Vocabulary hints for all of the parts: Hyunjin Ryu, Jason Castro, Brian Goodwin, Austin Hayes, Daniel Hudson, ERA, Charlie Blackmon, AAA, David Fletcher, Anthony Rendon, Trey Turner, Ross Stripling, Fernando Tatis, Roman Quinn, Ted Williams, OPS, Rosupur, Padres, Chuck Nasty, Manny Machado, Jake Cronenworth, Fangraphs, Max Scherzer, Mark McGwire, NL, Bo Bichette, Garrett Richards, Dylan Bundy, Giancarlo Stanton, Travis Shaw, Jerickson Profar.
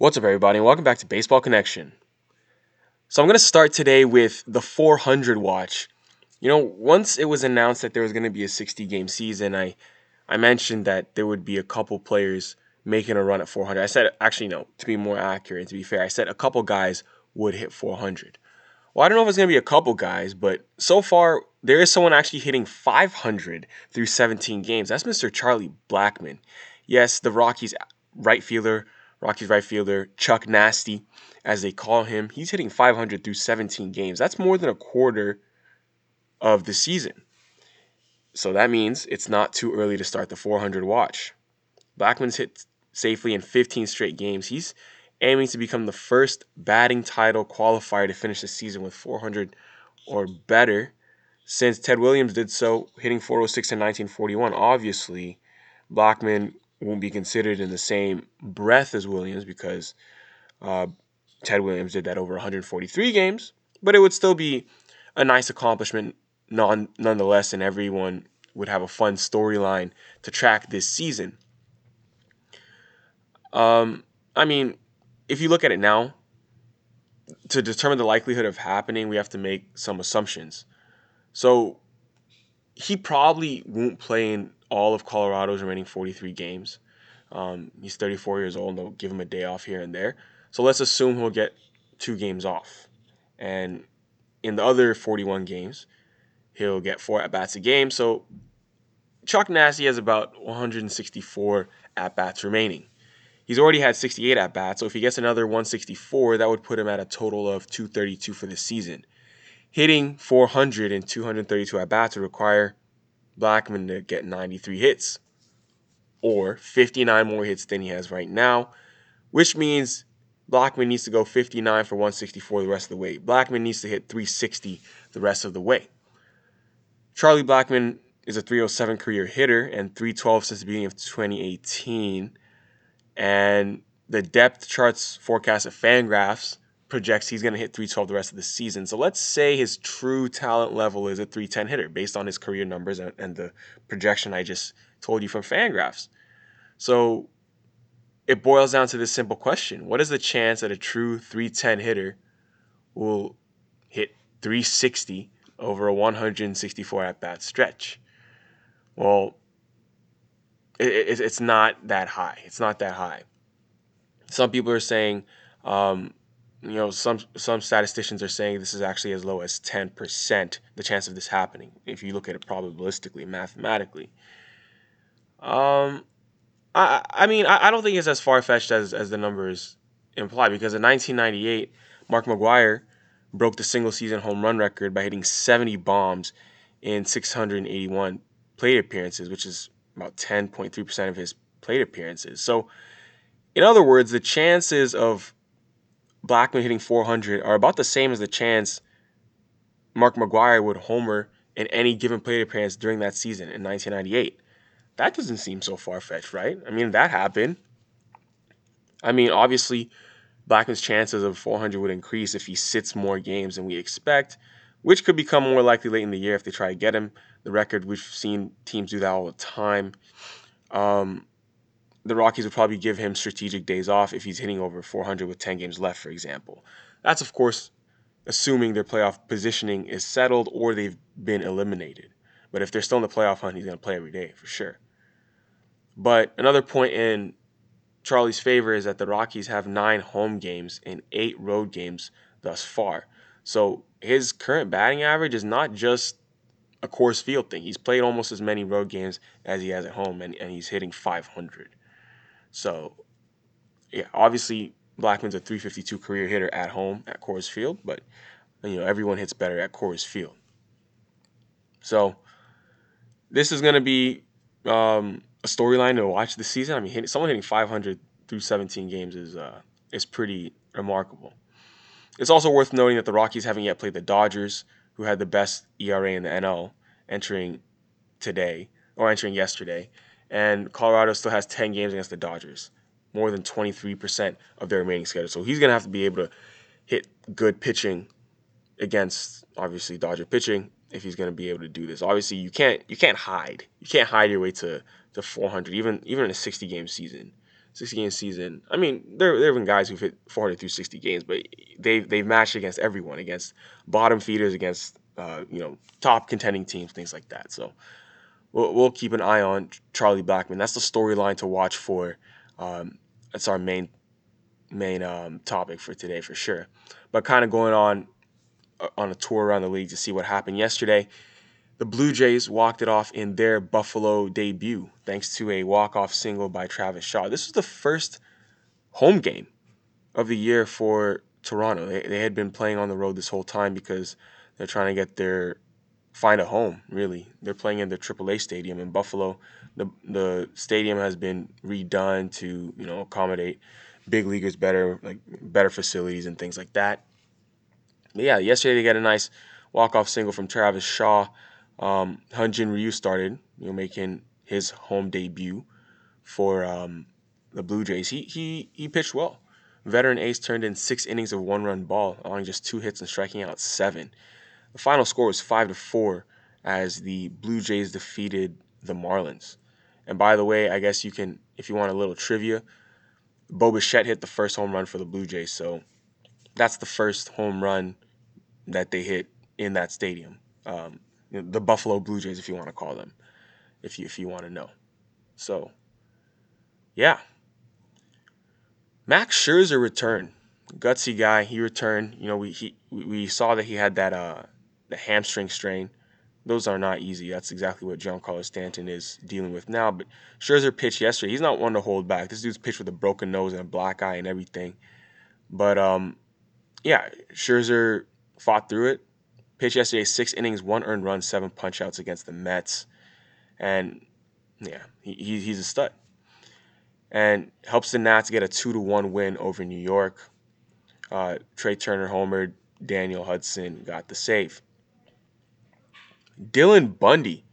What's up, everybody, and welcome back to Baseball Connection. So I'm going to start today with the 400 watch. You know, once it was announced that there was going to be a 60-game season, I mentioned that there would be a couple players making a run at 400. I said, actually, no, to be more accurate and to be fair, I said a couple guys would hit 400. Well, I don't know if it's going to be a couple guys, but so far there is someone actually hitting 500 through 17 games. That's Mr. Charlie Blackmon. Yes, the Rockies right fielder, Chuck Nasty, as they call him. He's hitting 500 through 17 games. That's more than a quarter of the season. So that means it's not too early to start the 400 watch. Blackmon's hit safely in 15 straight games. He's aiming to become the first batting title qualifier to finish the season with 400 or better since Ted Williams did so, hitting 406 in 1941. Obviously, Blackmon won't be considered in the same breath as Williams because Ted Williams did that over 143 games, but it would still be a nice accomplishment nonetheless, and everyone would have a fun storyline to track this season. I mean, if you look at it now, to determine the likelihood of happening, we have to make some assumptions. So he probably won't play in all of Colorado's remaining 43 games. He's 34 years old, and they'll give him a day off here and there. So let's assume he'll get 2 games off. And in the other 41 games, he'll get 4 at-bats a game. So Chuck Nasty has about 164 at-bats remaining. He's already had 68 at-bats, so if he gets another 164, that would put him at a total of 232 for the season. Hitting 400 and 232 at-bats would require Blackmon to get 93 hits or 59 more hits than he has right now, which means Blackmon needs to go 59 for 164 the rest of the way. Blackmon needs to hit 360 the rest of the way. Charlie Blackmon is a 307 career hitter and 312 since the beginning of 2018. And the depth charts forecast at Fangraphs projects he's going to hit 312 the rest of the season. So let's say his true talent level is a 310 hitter based on his career numbers and the projection I just told you from Fangraphs. So it boils down to this simple question. What is the chance that a true 310 hitter will hit 360 over a 164 at-bat stretch? Well, it's not that high. It's not that high. Some people are saying you know, some statisticians are saying this is actually as low as 10%, the chance of this happening, if you look at it probabilistically, mathematically. I don't think it's as far-fetched as the numbers imply, because in 1998, Mark McGwire broke the single-season home run record by hitting 70 bombs in 681 plate appearances, which is about 10.3% of his plate appearances. So, in other words, the chances of Blackmon hitting 400 are about the same as the chance Mark McGwire would homer in any given plate appearance during that season in 1998. That doesn't seem so far-fetched, right? I mean, that happened. I mean, obviously, Blackmon's chances of 400 would increase if he sits more games than we expect, which could become more likely late in the year if they try to get him. The record, we've seen teams do that all the time. The Rockies would probably give him strategic days off if he's hitting over 400 with 10 games left, for example. That's, of course, assuming their playoff positioning is settled or they've been eliminated. But if they're still in the playoff hunt, he's going to play every day for sure. But another point in Charlie's favor is that the Rockies have 9 home games and 8 road games thus far. So his current batting average is not just a Coors Field thing. He's played almost as many road games as he has at home, and he's hitting 500. So, yeah, obviously Blackmon's a 352 career hitter at home at Coors Field, but, you know, everyone hits better at Coors Field. So this is going to be a storyline to watch this season. I mean, someone hitting 500 through 17 games is pretty remarkable. It's also worth noting that the Rockies haven't yet played the Dodgers, who had the best ERA in the NL entering yesterday. And Colorado still has 10 games against the Dodgers, more than 23% of their remaining schedule. So he's going to have to be able to hit good pitching against, obviously, Dodger pitching if he's going to be able to do this. Obviously, you can't hide. You can't hide your way to 400, even in a 60-game season. 60-game season. I mean, there have been guys who've hit 400 through 60 games, but they've matched against everyone, against bottom feeders, against top contending teams, things like that. So we'll keep an eye on Charlie Blackmon. That's the storyline to watch for. That's our main topic for today for sure. But kind of going on a tour around the league to see what happened yesterday. The Blue Jays walked it off in their Buffalo debut thanks to a walk-off single by Travis Shaw. This was the first home game of the year for Toronto. They had been playing on the road this whole time because they're trying to find a home, really. They're playing in the AAA stadium in Buffalo. The stadium has been redone to, accommodate big leaguers better, like better facilities and things like that. But yeah, yesterday they got a nice walk-off single from Travis Shaw. Hyunjin Ryu started, making his home debut for the Blue Jays. He pitched well. Veteran ace turned in 6 innings of 1-run ball, allowing just 2 hits and striking out 7. The final score was 5-4 as the Blue Jays defeated the Marlins. And by the way, I guess you can, if you want a little trivia, Bo Bichette hit the first home run for the Blue Jays, so that's the first home run that they hit in that stadium. The Buffalo Blue Jays, if you want to call them, if you want to know. So, yeah. Max Scherzer returned. Gutsy guy, he returned. We saw that he had that the hamstring strain. Those are not easy. That's exactly what Giancarlo Stanton is dealing with now. But Scherzer pitched yesterday. He's not one to hold back. This dude's pitched with a broken nose and a black eye and everything. But, Scherzer fought through it. Pitched yesterday, 6 innings, 1 earned run, 7 punch-outs against the Mets. And, yeah, he's a stud. And helps the Nats get a 2-1 win over New York. Trey Turner homered. Daniel Hudson got the save. Dylan Bundy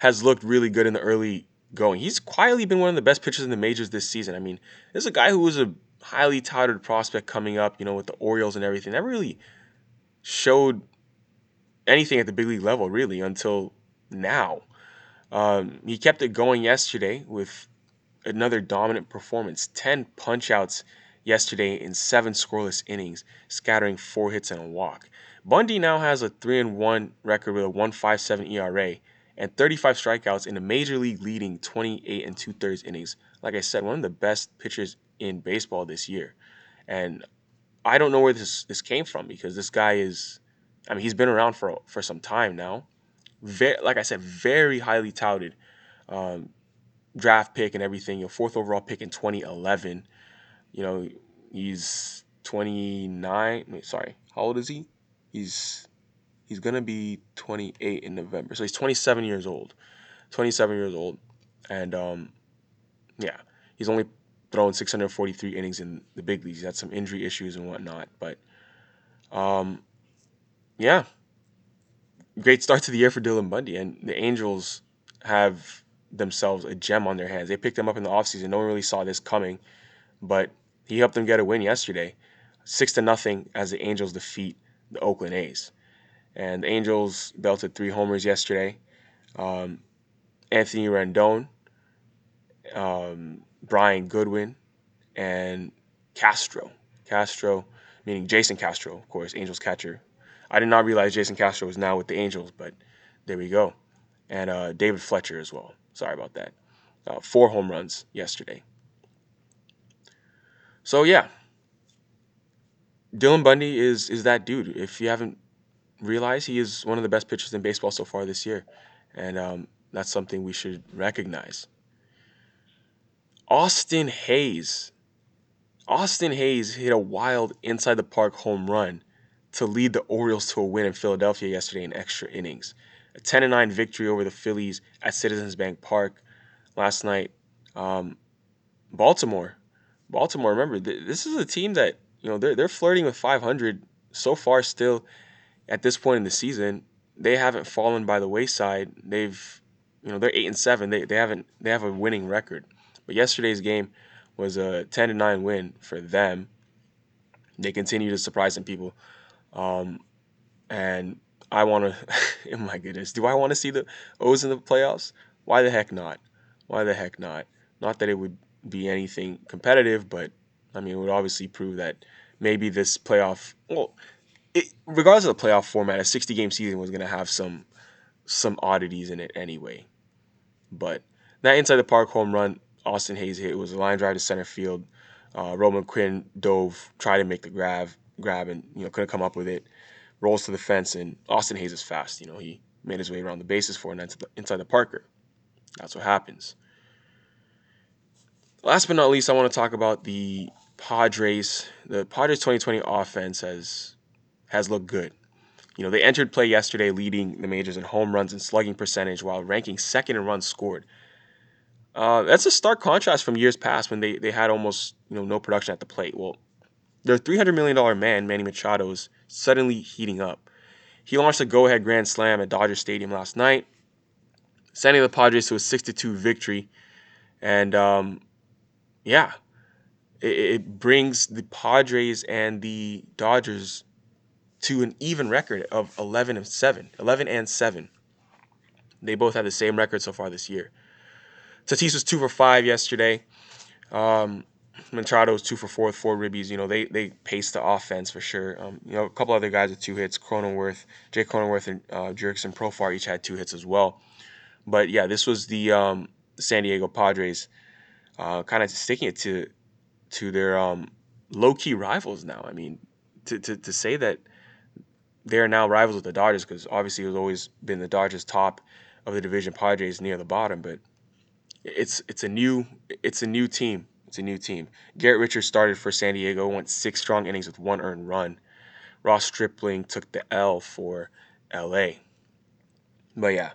has looked really good in the early going. He's quietly been one of the best pitchers in the majors this season. I mean, this is a guy who was a highly touted prospect coming up, with the Orioles and everything. That really showed anything at the big league level, really, until now. He kept it going yesterday with another dominant performance. 10 punch-outs yesterday in 7 scoreless innings, scattering 4 hits and a walk. Bundy now has a 3-1 record with a 1.57 ERA and 35 strikeouts in a major league leading 28 2/3 innings. Like I said, one of the best pitchers in baseball this year. And I don't know where this came from because this guy is... he's been around for some time now. Like I said, very highly touted draft pick and everything. 4th overall pick in 2011. He's 29. Sorry, how old is he? He's going to be 28 in November. So he's 27 years old. And, he's only thrown 643 innings in the big leagues. He's had some injury issues and whatnot. But, yeah, great start to the year for Dylan Bundy, and the Angels have themselves a gem on their hands. They picked him up in the offseason. No one really saw this coming, but he helped them get a win yesterday, 6-0 as the Angels defeat the Oakland A's. And the Angels belted 3 homers yesterday. Anthony Rendon, Brian Goodwin, and Castro. Castro, meaning Jason Castro, of course, Angels catcher. I did not realize Jason Castro was now with the Angels, but there we go. And David Fletcher as well. Sorry about that. 4 home runs yesterday. So, yeah. Dylan Bundy is that dude. If you haven't realized, he is one of the best pitchers in baseball so far this year. And that's something we should recognize. Austin Hayes hit a wild inside-the-park home run to lead the Orioles to a win in Philadelphia yesterday in extra innings. A 10-9 victory over the Phillies at Citizens Bank Park last night. Baltimore, remember, this is a team that, they're flirting with 500 so far still at this point in the season. They haven't fallen by the wayside. They've, they're 8-7. They have a winning record. But yesterday's game was a 10-9 win for them. They continue to surprise some people. And I want to, my goodness, do I want to see the O's in the playoffs? Why the heck not? Not that it would be anything competitive, but I mean, it would obviously prove that maybe this playoff, regardless of the playoff format, a 60-game season was going to have some oddities in it anyway. But that inside the park home run Austin Hayes hit, it was a line drive to center field. Roman Quinn dove, tried to make the grab, and couldn't come up with it. Rolls to the fence, and Austin Hayes is fast. He made his way around the bases for an inside the parker. That's what happens. Last but not least, I want to talk about the Padres. The Padres 2020 offense has looked good. They entered play yesterday leading the majors in home runs and slugging percentage while ranking second in runs scored. That's a stark contrast from years past when they had almost no production at the plate. Well, their $300 million man, Manny Machado, is suddenly heating up. He launched a go-ahead grand slam at Dodger Stadium last night, sending the Padres to a 6-2 victory. And, it brings the Padres and the Dodgers to an even record of 11-7. They both have the same record so far this year. Tatis was 2 for 5 yesterday. Machado was 2 for 4 with 4 ribbies. They paced the offense for sure. A couple other guys with 2 hits. Jake Cronenworth, and Jerickson Profar each had 2 hits as well. But yeah, this was the San Diego Padres, kind of sticking it to their low-key rivals now. I mean, to say that they are now rivals with the Dodgers, because obviously it has always been the Dodgers top of the division, Padres near the bottom, but it's a new team. It's a new team. Garrett Richards started for San Diego, went 6 strong innings with 1 earned run. Ross Stripling took the L for L.A. But yeah,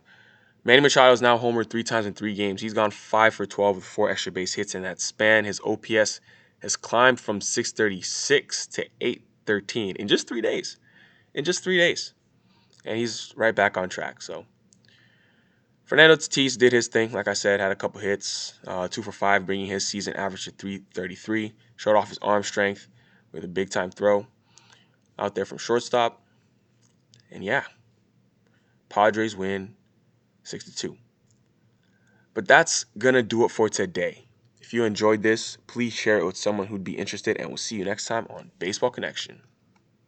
Manny Machado is now homered 3 times in 3 games. He's gone 5 for 12 with 4 extra base hits in that span. His OPS has climbed from 636 to 813 in just 3 days. And he's right back on track. So Fernando Tatis did his thing. Like I said, had a couple hits, 2 for 5, bringing his season average to 333. Showed off his arm strength with a big-time throw out there from shortstop. And yeah, Padres win 6-2. But that's going to do it for today. If you enjoyed this, please share it with someone who'd be interested, and we'll see you next time on Baseball Connection.